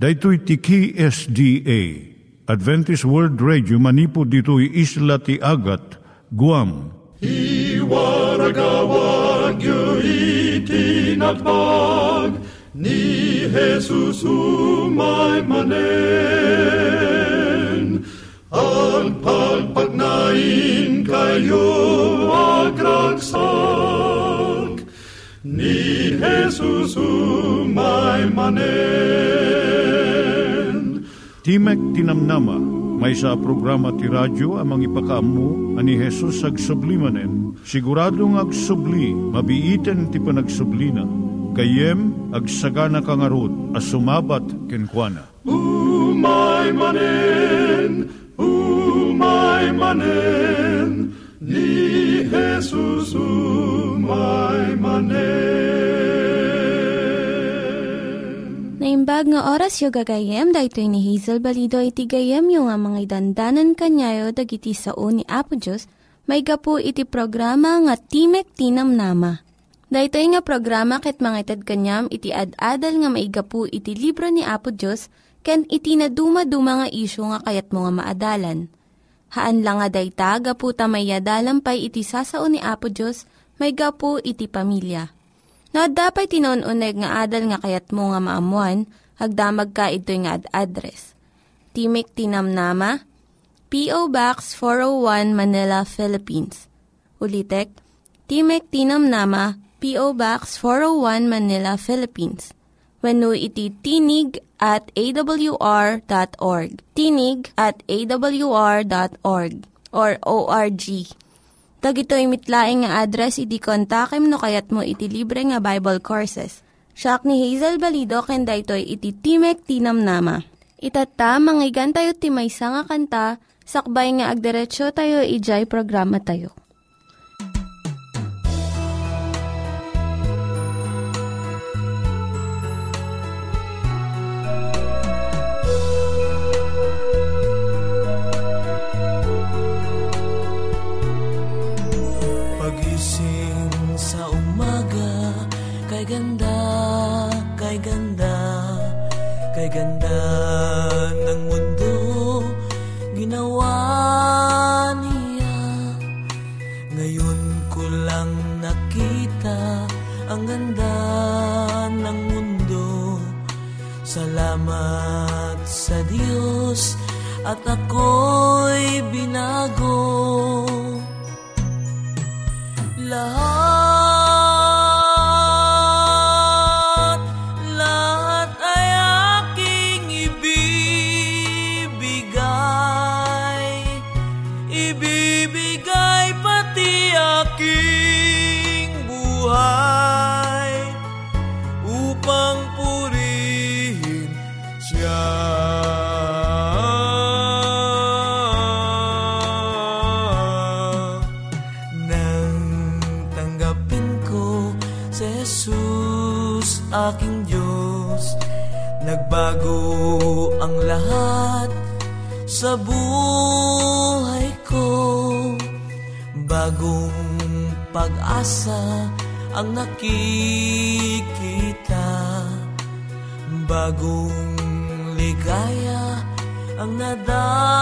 Daitui tiki SDA, Adventist World Radio, Manipod ditui isla ti Agat, Guam. I waragawag yu itinatpag, ni Jesus umay manen. Ang pagpagnain kayo agkansak, ni Jesus umay manen. Timek ti Namnama, maysa programa ti radyo amang ipakaammo ani Jesus agsublimanen. Siguradong agsubli, mabiiten ti panagsublina. Kayem agsagana kangarod a sumabat kenkwana. Umay manen, ni Jesus umay manen. Naimbag nga oras yung gagayem, dahito ni Hazel Balido iti gagayem yung nga mga dandanan kanyayo dag iti sao ni Apo Diyos, may gapu iti programa nga Timek ti Namnama. Dahito nga programa ket mangited kanyam iti ad-adal nga may gapu iti libro ni Apo Diyos, ken iti na dumaduma nga isyo nga kayat mo nga maadalan. Haan lang nga dayta, gapu tamayadalampay iti sao ni Apo Diyos, may gapu iti pamilya. No, dapay tinon-uneg nga adal nga kayat mo nga maamuan, hagdamag ka ito'y nga address. Timek ti Namnama, P.O. Box 401 Manila, Philippines. Ulitek, Timek ti Namnama, P.O. Box 401 Manila, Philippines. Wenno iti tinig@awr.org. Tinig@awr.org or ORG. Tag ito'y mitlaing nga address, iti kontakem no kayat mo iti libre nga Bible Courses. Siak ni Hazel Balido, ken daytoy iti Timek ti Namnama. Itata, manggigan tayo ti maysa nga kanta, sakbay nga agderetsyo tayo, ijay programa tayo. Ganda ng mundo, ginawa niya. Ngayon ko lang nakita ang ganda ng mundo. Salamat sa Diyos at ako'y binago. Lahat ay aking ibibigay pati aking buhay upang purihin siya. Aking Diyos, nagbago ang lahat sa buhay ko. Bagong pag-asa ang nakikita, bagong ligaya ang nadarama.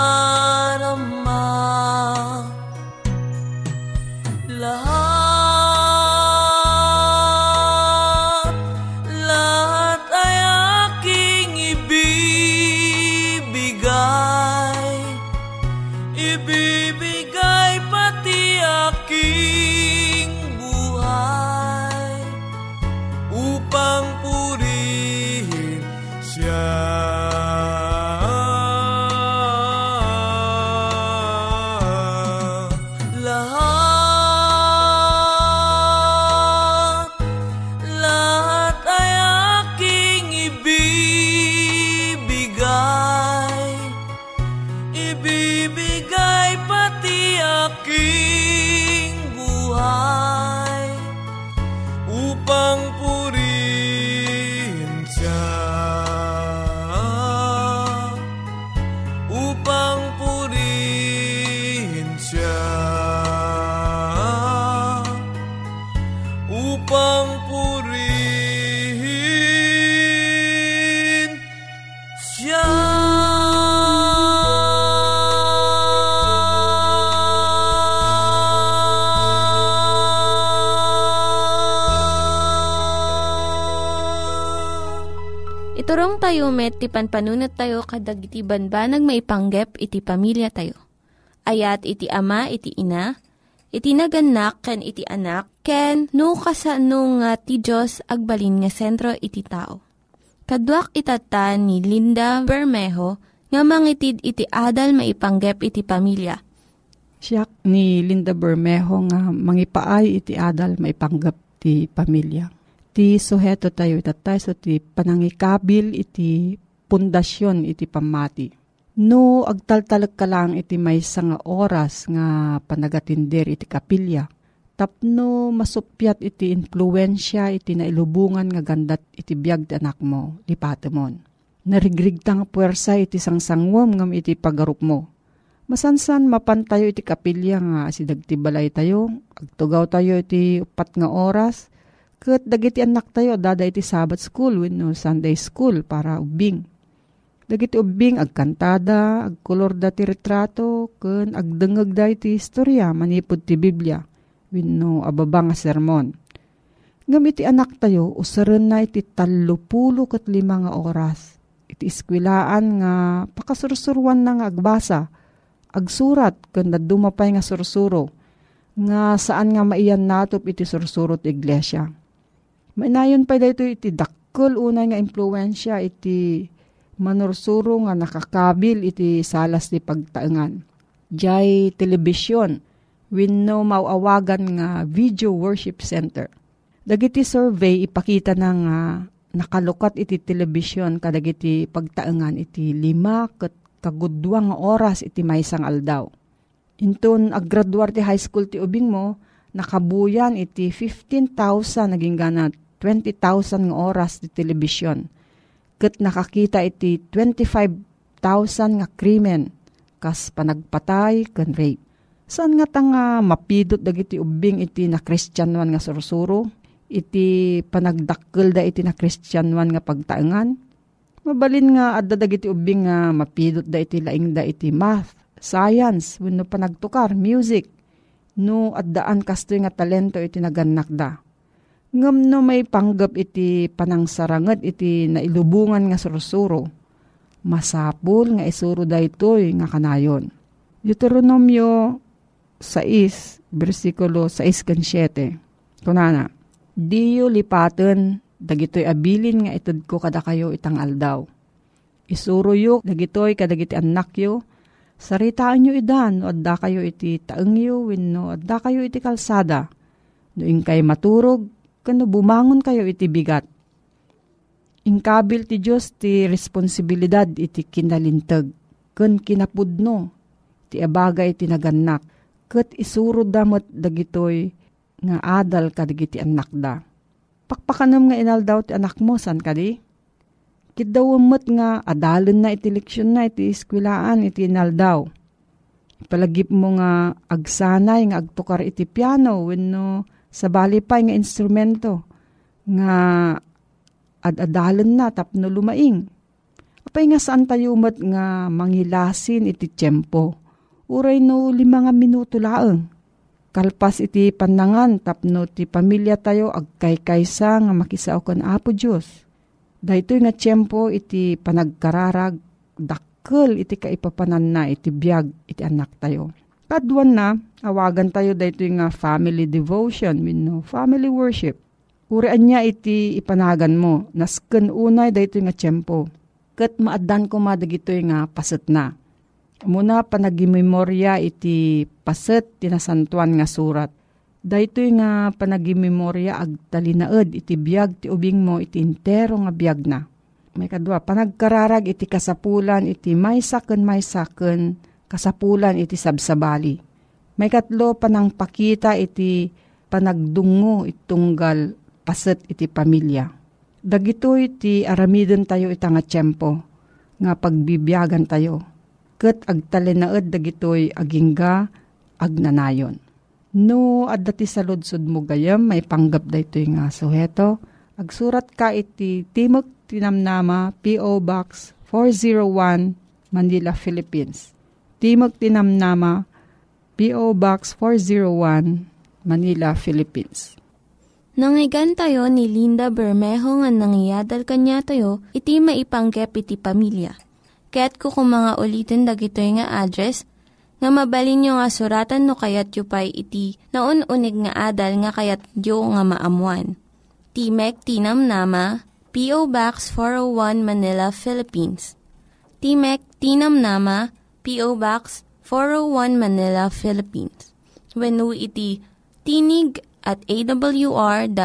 Iturong tayo met, ti panpanunat tayo kadag iti banbanag maipanggep iti pamilya tayo. Ayat iti ama, iti ina, iti naganak, ken iti anak, ken no kasano nga ti Diyos agbalin nga sentro iti tao. Kaduak itatan ni Linda Bermejo nga mangitid iti adal maipanggep iti pamilya. Siya ni Linda Bermejo nga mangipaay iti adal maipanggep iti pamilya. Iti suheto tayo itatay so ti panangikabil iti pundasyon iti pamati. No agtaltalag ka lang iti maysa nga oras nga panagatinder iti kapilya. Tapno masupyat iti influensya iti nailubungan nga gandat iti biyag ti anak mo, lipatemon. Narigrigta nga puwersa iti sangsangwam ngam iti pagarup mo. Masansan mapantayo iti kapilya nga asidagtibalay tayo, agtugaw tayo iti upat nga oras. Ket dagiti anak tayo dada iti Sabbath school wenno Sunday school para ubing. Dagiti ubing agkantada, agkolor da ti retrato ken agdengeg da iti istorya manipod ti Biblia wenno ababa nga sermon. Ngem iti anak tayo usaren na iti 35 nga oras. Iti eskwelaan nga pakasursurwan na nga agbasa, agsurat ken dadumapay nga sursuro nga saan nga maiyan natop iti sursuro ti iglesia. Mainayon pa dito iti dakkel unay nga impluwensya iti manursuro nga nakakabil iti salas ti pagtaengan. Jay telebisyon wenno mauawagan nga video worship center. Dagiti survey ipakita na nga nakalukat iti telebisyon kadagiti pagtaengan iti 5 ket kagudwa nga oras iti maysa nga aldaw. Inton aggraduar ti high school ti ubing mo nakabuyan iti 15,000 naging ganat 20,000 nga oras ti telebisyon. Ket nakakita iti 25,000 nga krimen kas panagpatay ken rape. Saan nga tanga mapidot dagiti ubing iti na Kristyanuan nga sursuro, iti panagdakkel da iti na Kristyanuan nga pagtaengan. Mabalin nga adda dagiti ubing nga mapidot da iti laing da iti math, science wenno panagtukar, music. No addaan kastoy nga talento iti nagannakda. Ngem no may panggap iti panangsaranget iti nailubungan nga sursuro. Masapul nga isuro daytoy nga kanayon. Deuteronomy 6 bersikulo 6-7. Tunana, diyo lipaten dagitoy abilin nga itudko kada kayo itang aldaw. Isuro yo dagitoy kadagiti anak yo. Saritaan nyo idan, no adda kayo iti taengyo, wenno adda kayo iti kalsada. No inkay maturog, kano bumangon kayo iti bigat. Inkabil ti Diyos ti responsibilidad iti kinalintag, ken kinapudno, ti abaga iti naganak, ket isuro damat dagitoy nga adal kadagiti anak da. Pakpakanam nga inal daw ti anak mo, san kadi? Kidawamot nga adalon na iti leksyon na iti eskwelaan iti inaldaw. Palagip mo nga agsanay nga agtukar iti piano wenno sabali pa nga instrumento nga adadalon na tapno lumaing. Apay nga saan tayo mat nga mangilasin iti tiyempo. Uray no 5 nga minuto laeng. Kalpas iti panangan tapno ti pamilya tayo agkaykaysa nga makisao ken Apo Dios. Dahito'y nga tiyempo iti panagkararag, dakkel iti kaipapanan na iti biyag iti anak tayo. Kaduan na, awagan tayo dahito'y nga family devotion, wenno family worship. Urian niya iti ipanagan mo, nasken unay dahito'y nga tiyempo. Ket maaddan ko madagito'y nga paset na. Muna panagimemorya iti paset tinasantuan nga surat. Daytoy nga panagimemorya agtalinaed iti biyag ti ubing mo iti entero nga biyag na. May kadwa, panagkararag iti kasapulan iti maysa ken kasapulan iti sabsabali. May katlo, panangpakita iti panagdungo itunggal paset iti pamilya. Dagitoy iti aramiden tayo itang nga tiyempo nga pagbibiyagan tayo. Ket agtalinaed dagitoy agingga agnanayon. No, adda ti saludsod mo gayam, may panggap daytoy nga suheto. Agsurat ka iti Timek ti Namnama, P.O. Box 401, Manila, Philippines. Timek ti Namnama, P.O. Box 401, Manila, Philippines. Nangyigan tayo ni Linda Bermejo nga nangyadal kanya tayo, iti maipanggep iti pamilya. Kaya't kukumanga ulitin dagito nga address, nga mabalin nyo nga suratan no kayat yu pa'y iti naun-unig nga adal nga kayat yu nga maamuan. Timek ti Namnama, P.O. Box 401 Manila, Philippines. Timek ti Namnama, P.O. Box 401 Manila, Philippines. Wenno iti tinig at awr.org.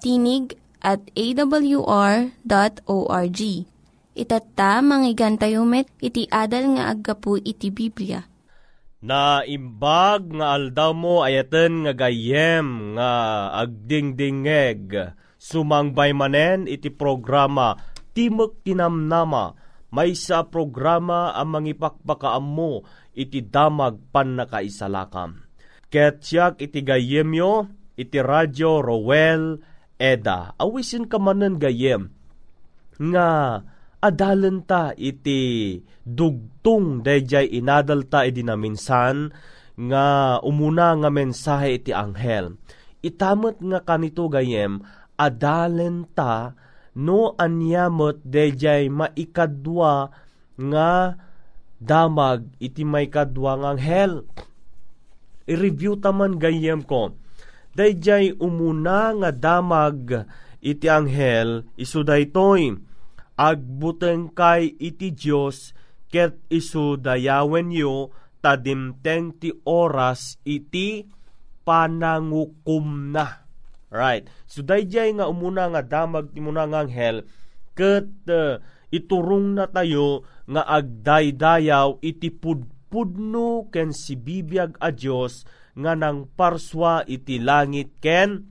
Tinig at awr.org. Itata, manggigan tayo met, iti adal nga aggapu iti Biblia. Na imbag nga aldaw mo ayaten nga gayem nga agdingdingeg. Sumangbay manen iti programa Timek ti Namnama. Maysa programa ang mangipakpakaam mo iti damag pannakaisalakam. Ket siyak iti gayemyo, iti radyo Roel Eda. Awisin ka manan gayem, nga adalan ta iti dugtong dayjay inadal ta iti naminsan, nga umuna nga mensahe iti anghel. Itamot nga kanito gayem, adalan ta no anyamot dayjay maikadwa nga damag iti maikadwa nga anghel. I-review taman gayem ko. Dayjay umuna nga damag iti anghel, isu daytoy agbuten kay iti Dios ket isu dayawen yo tadimteng ti oras iti panangukumna. Right. So dayjay nga umuna nga damag ti muna nga anghel ket iturong na tayo nga agdaydayaw iti pudno ken sibibiyag a Dios nga nang parswa iti langit ken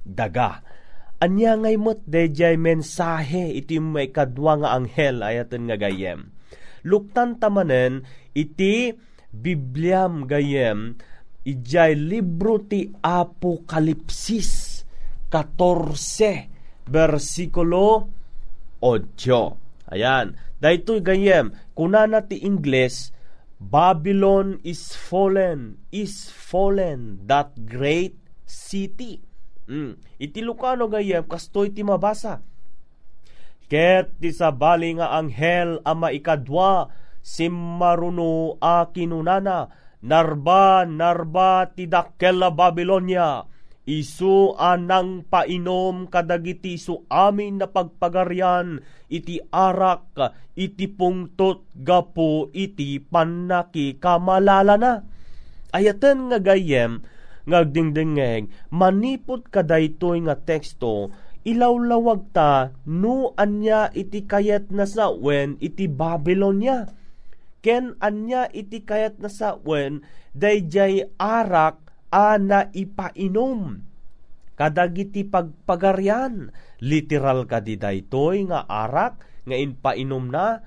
daga. Anya ngay mo't dayjay mensahe iti may kadwa nga anghel ayaten nga gayem. Luktan tamanen iti Bibliam gayem ijay libro ti Apokalipsis 14 bersikulo 8. Ayan, daytoy gayem kunana ti Ingles Babylon is fallen, that great city. Iti Lucano gayem, kastoy ti mabasa. Ket ti sabali nga anghel ama ikadwa, simmaruno a kinunana, narba, narba, ti dakkel a Babylonia. Isu anang painom kadagiti isu amin na pagpagarian, iti arak, iti pungtot, gapo, iti panaki kamalala na. Ayaten nga gayem, ngagdingdingeg, manipod kadaytoy nga teksto, ilawlawag ta, no anya iti kayat na sawen, iti Babylonia. Ken anya iti kayat na sawen, dayjay arak, ana ipainom kadagiti pagpagarian, literal kadi daytoy nga arak nga inpainom na.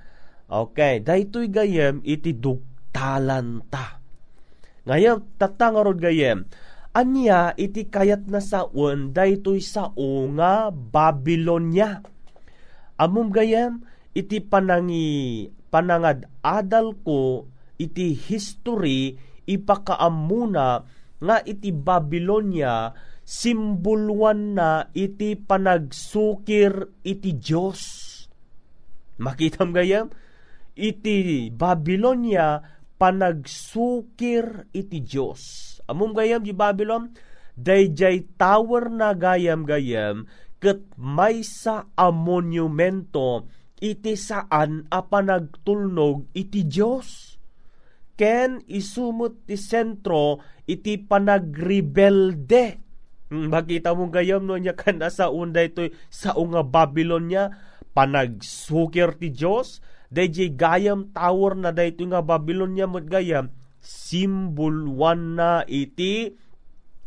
Okay, daytoy gayem iti dugtalan ta. Ngayon tatangarod gayem, anya iti kayat na saon daytoy sao nga Babylonia. Amom gayem iti panangad-adal ko iti history ipakaamuna nga iti Babylonia, simboluan na iti panagsukir iti Diyos. Makitam gayam? Iti Babylonia, panagsukir iti Diyos. Amom gayam di Babylon? Dayjay tower na gayam-gayam, ket maysa a monumento iti saan a panagtulnog iti Diyos. Ken isumot ti sentro iti panagrebelde. Makita mo gayam no nya kan asa unday toy sa unga Babylonia panagsukir ti Dios. Dayjay gayam tower na dayto nga Babylonia met gayam simboluan na iti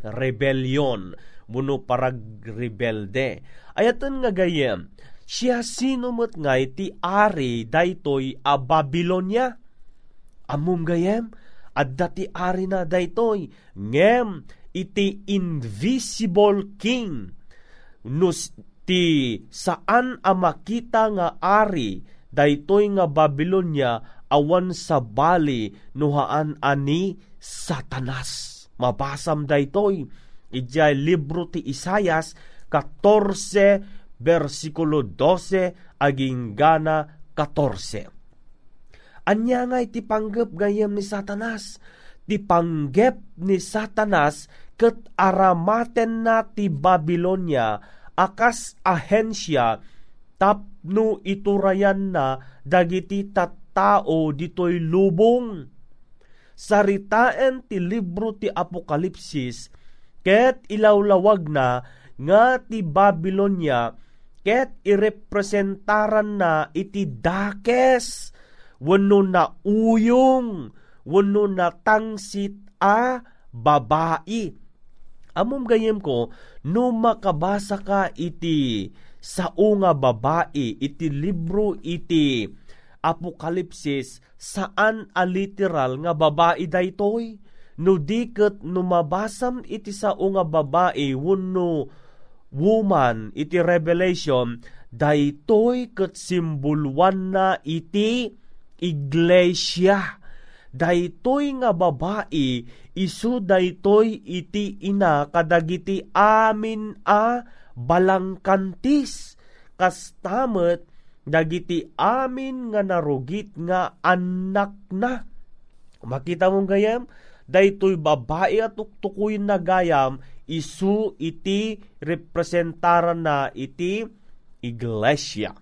rebellion muno paragrebelde. Ayaten nga gayam siya sinumot nga iti ari daytoy a Babylonia. Amom gayem, at dati ari na daytoy, ngem, iti invisible king. Nus ti saan amakita nga ari, daytoy nga Babylonia, awan sa bali, nuhaan ani Satanas. Mabasam daytoy, Ijay libro ti Isaias 14 versikulo 12 aging gana 14. Anya nga iti panggep gayam ni Satanas. Ti panggep ni Satanas ket aramaten na ti Babylonia akas ahensya tapno iturayan na dagiti tattao ditoy lubong. Saritaen ti libro ti Apokalipsis ket ilawlawag na nga ti Babylonia ket irepresentaran na iti dakes wenno na uyong, wenno na tangsit a babae. Amom gayem ko, no makabasa ka iti sao nga babae, iti libro iti Apokalipsis, saan a literal nga babae daytoy? No diket no mabasam iti sao nga babae wenno woman iti Revelation, daytoy ket simbolwanna iti iglesia. Daytoy nga babae isu daytoy iti ina kadagiti amin a balangkantis kastamet dagiti amin nga narugit nga anak na. Makita mong gayam daytoy babae at tuktukoy na gayam isu iti representara na iti iglesia.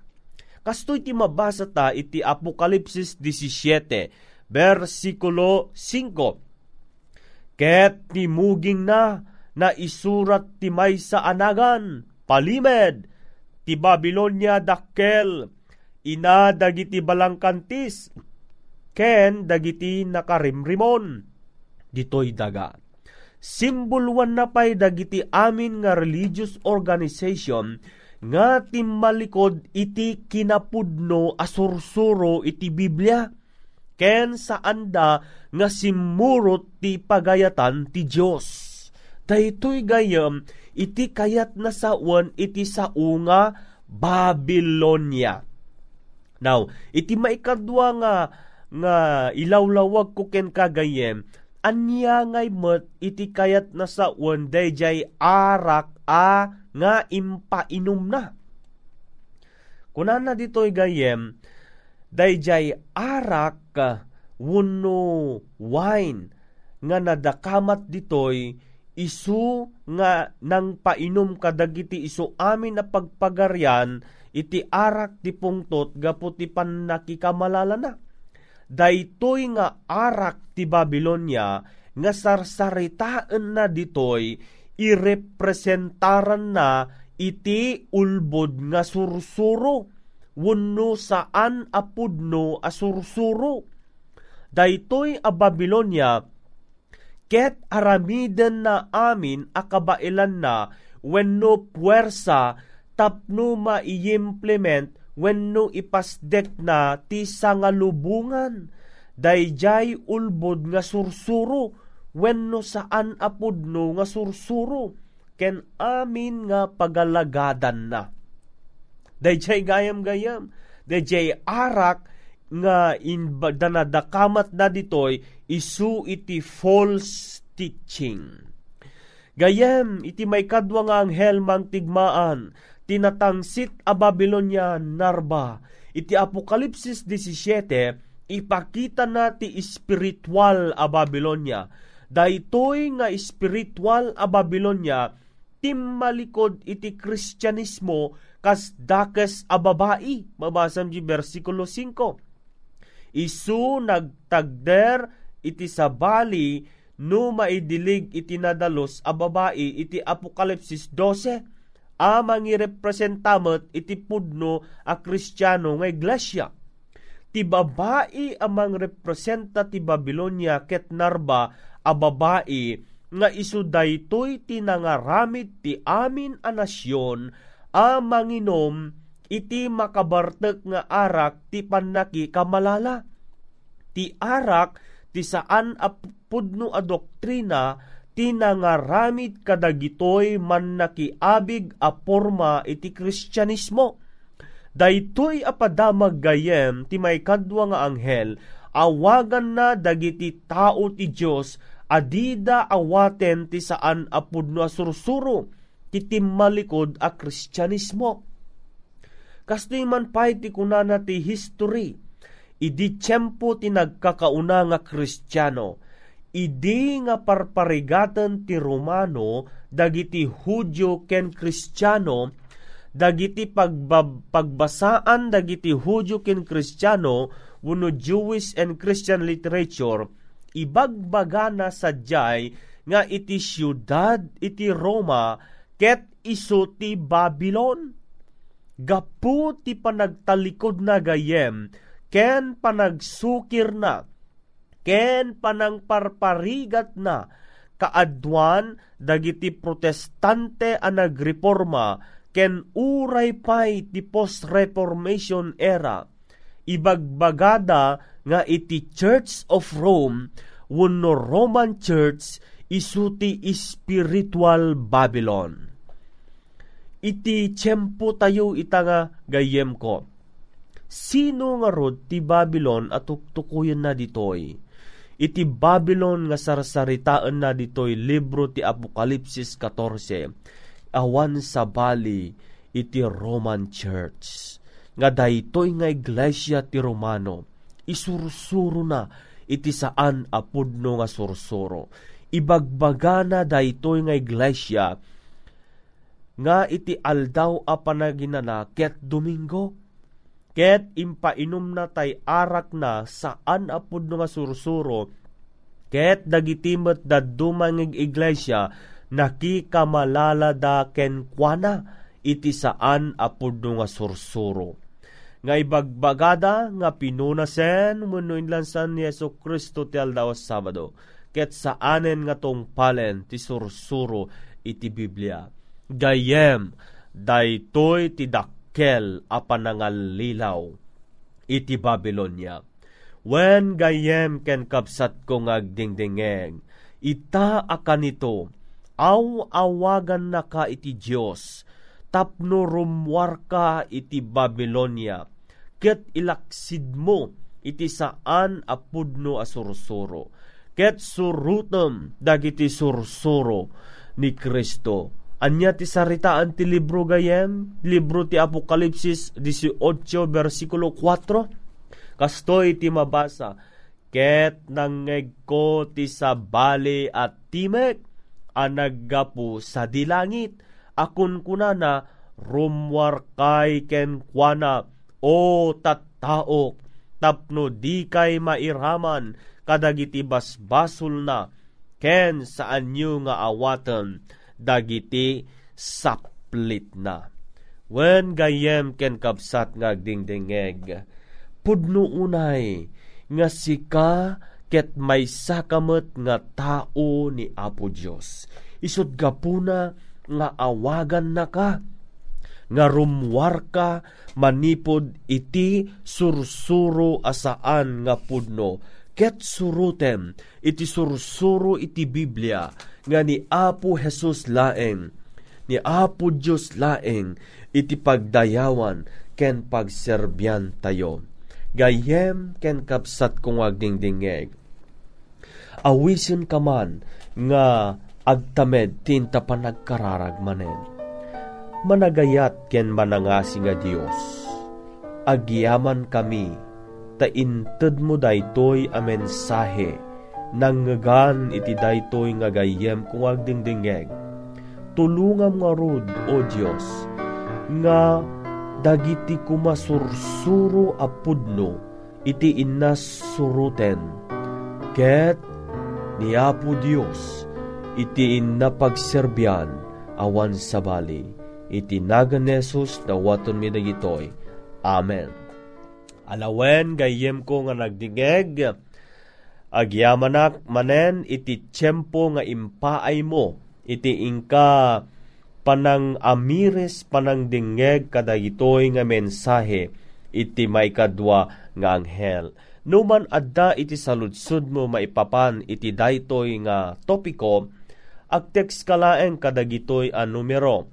Kasto iti mabasa ta iti Apokalipsis 17, versikulo 5. Ket timuging na isurat ti maysa anagan, palimed, ti Babylonia dakkel, ina dagiti balangkantis, ken dagiti nakarimrimon, ditoy daga. Simbolwan na pay dagiti amin nga religious organization, nga timmalikod iti kinapudno asursuro iti Biblia, ken saan da nga simurot ti pagayatan ti Diyos. Daytoy gayam iti kayat na sawan iti sao nga Babylonia. Now, iti maikadwa nga ilawlawag ko ken kagayem, anya ngay met iti kayat na sawan dayjay arak a nga impainom na. Kunana ditoy gayem, dayjay arak wenno wine nga nadakamat ditoy isu nga nang painom kadagiti isu amin na pagpagaryan iti arak ti pungtot gapu ti pannakikamalala na. Daytoy nga arak ti Babylonia nga sarsaritaen na ditoy irepresentaran na iti ulbod nga sursuro wenno saan apudno a sursuro. Daytoy a Babylonia ket aramiden na amin a kabailan na wenno puwersa tapno maiimplement wenno ipasdek na ti sangalubungan. Dayjay ulbod nga sursuro wenno saan apudno nga sursuro, ken amin nga pagalagadan na. Dayjay gayam-gayam, dayjay arak nga danadakamat na ditoy isu iti false teaching. Gayam iti maykadwa nga anghel mangtigmaan, tinatangsit a Babylonia narba. Iti Apokalipsis 17 ipakita na ti espiritual a Babylonia. Daytoy nga espiritual a Babylonia timmalikod iti Kristyanismo kas dakes a babae. Mabasam di versikulo 5. Isu nagtagder iti sabali no maidilig iti nadalos a babae iti Apokalipsis 12 a mangirepresentamet iti pudno a Kristyano nga iglesia. Ti babae amang representa ti Babylonia ket narba a babae nga isu daytoy tinangaramid ti amin a nasyon a manginom iti makabartek nga arak ti pannakikamalala. Ti arak ti saan a pudno a doktrina tinangaramid kadagitoy mannakiabig a porma iti Kristyanismo. Daytoy a padamag gayem ti maykadwa nga anghel awagan na dagiti tao ti Dios adida awaten ti saan apudno asursuro ti malikod a Kristyanismo. Kasting manpay ti kunana ti history, idi tiyempo ti nagkakauna nga Kristyano, idi nga parparigatan ti Romano, dagiti Hudyo ken Kristyano, dagiti pagbasaan dagiti Hudyo ken Kristyano, wano Jewish and Christian literature, ibagbagana sadyay nga iti siyudad iti Roma, ket iso ti Babylon. Gapu ti panagtalikod na gayem, ken panagsukir na, ken panangparparigat na, kaadwan dagiti protestante a nagreforma, ken uray pay ti post-reformation era, ibagbagada nga iti Church of Rome, wenno Roman Church, isu ti spiritual Babylon. Iti tiyempo tayo ita nga gayem ko. Sino nga rod ti Babylon at tuktukuyan na ditoy? Iti Babylon nga sarsaritaan na ditoy libro ti Apokalipsis 14. Awan sa bali iti Roman Church. Nga daytoy nga iglesia ti Romano. Isursuro na iti saan apudno nga sursuro. Ibagbagana daytoy nga iglesia nga iti aldaw a panaginana ket Domingo, ket impainom na tay arak na saan apudno nga sursuro, ket dagitimet dadumang ig iglesia nakikamalalada ken kuana iti saan apudno nga sursuro. Nga ibagbagada nga pinunasen wenno inlansan ni Jesucristo ti aldaw Sabado, ket saanen nga tungpalen ti sursuro iti Biblia. Gayem, daytoy ti dakkel a panangalilaw iti Babylonia. Wen gayem ken kapsat ko ngagdingdingeg, ita akanito, awagan na ka iti Dios, tapno rumwar ka iti Babylonia, ket ilaksid mo iti saan apudno asursuro, ket surutem dagiti sursuro ni Kristo. Anya ti saritaan ti libro gayem, libro ti Apokalipsis 18, versikulo 4. Kastoy ti mabasa, ket nangeg ko ti sabali at timek, anaggapu sa dilangit, akun kunana, rumwarkay ken kuana, o tattaok, tapno di kay mairaman, kadagiti basbasul na, ken saan nyo nga awatan, dagiti saplit na. Wen gayem ken kapsat ngagdingdingeg, pudno unay nga sika ket maysa kamet nga tao ni Apo Dios. Isod gapuna nga awagan na ka, nga rumwar ka manipod iti sursuro asaan nga pudno, ket surutem iti sursuro iti Biblia nga ni Apo Jesus laeng, ni Apo Dios laeng iti pagdayawan ken pagserbyan tayo. Gayem ken kapsat kung agdingdingeg, awisen kaman nga agtamed tinta panagkararag manen, managayat ken manangasi nga Dios, agiyaman kami ta inted mo daytoy a mensahe nanggan iti daytoy nga gayem kung agdingdingeg. Tulungam nga rod o Dios nga dagiti kumasursuro a pudno iti innas suruten, ket ni Apo Dios iti inna pagserbyan awan sabali iti nagan ni Jesus dawaton mi dagitoy. Amen. Alawen gayem ko nga nagdingeg, agyamanak manen iti tiyempo nga impaay mo iti ingka panang amires panang dingeg kadagitoy nga mensahe iti maikadwa nga anghel. Numan adda iti saludsud mo maipapan iti daytoy nga topiko, agtext kalaeng kadagitoy a numero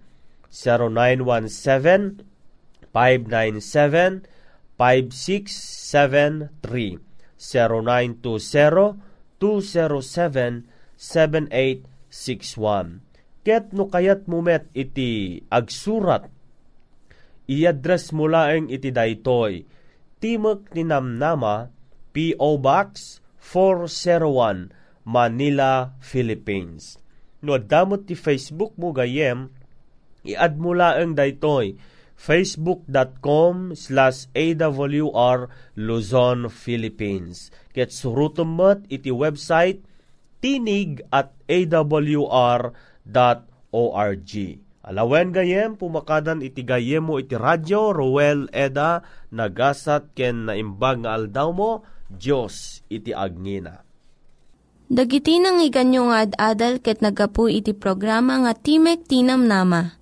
0917-597-5673, 0920-207-6973, 7861. Ket no kayat mumet iti agsurat, iadres mo laeng iti daytoy, Timek ti Namnama, P.O. Box 401, Manila, Philippines. No damot ti Facebook mo gayem, iad mo laeng daytoy, facebook.com/awr Luzon, Philippines. Ket surutumet iti website tinig@awr.org. Alawen gayem, pumakadan iti gayem mo iti radyo, Roel Eda, nagasat ken naimbag nga aldaw mo, Diyos iti agngina. Dagiti nangyiganyo nga ad-adal ket nagapu iti programa nga Timek ti Namnama.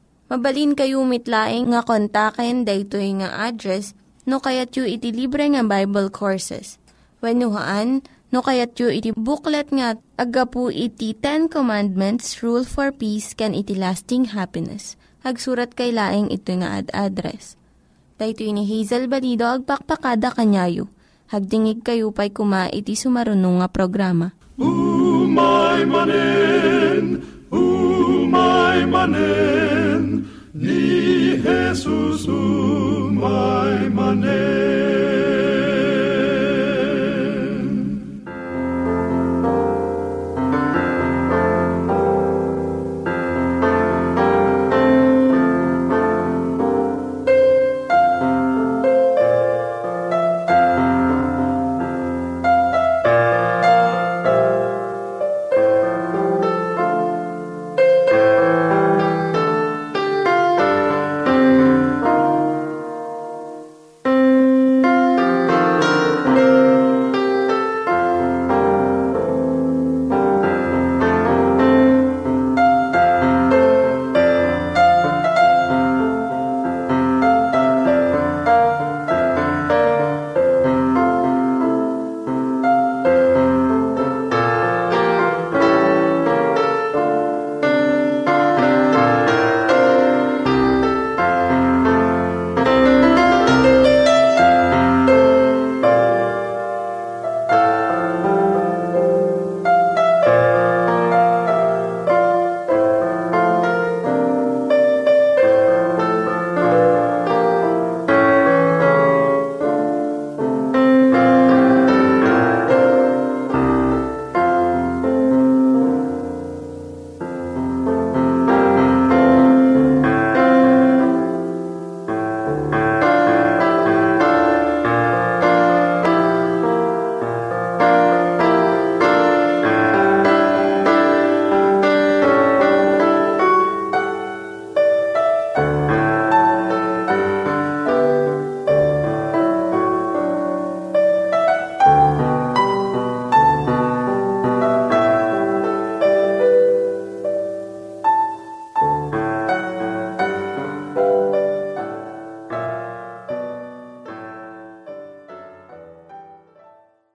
Mabalin kayo mitlaing nga kontaken daytoy nga address no kayatyo iti libre nga Bible Courses. Wennohaan no kayatyo iti booklet nga agapu iti 10 Commandments, Rule for Peace, can iti lasting happiness. Hagsurat kay laing ito nga address. Daytoy ni Hazel Balido agpakpakada kanyayo. Hagdingig kayo pa'y kuma iti sumarunong nga programa. Umay manen, ni Jesus umay manen.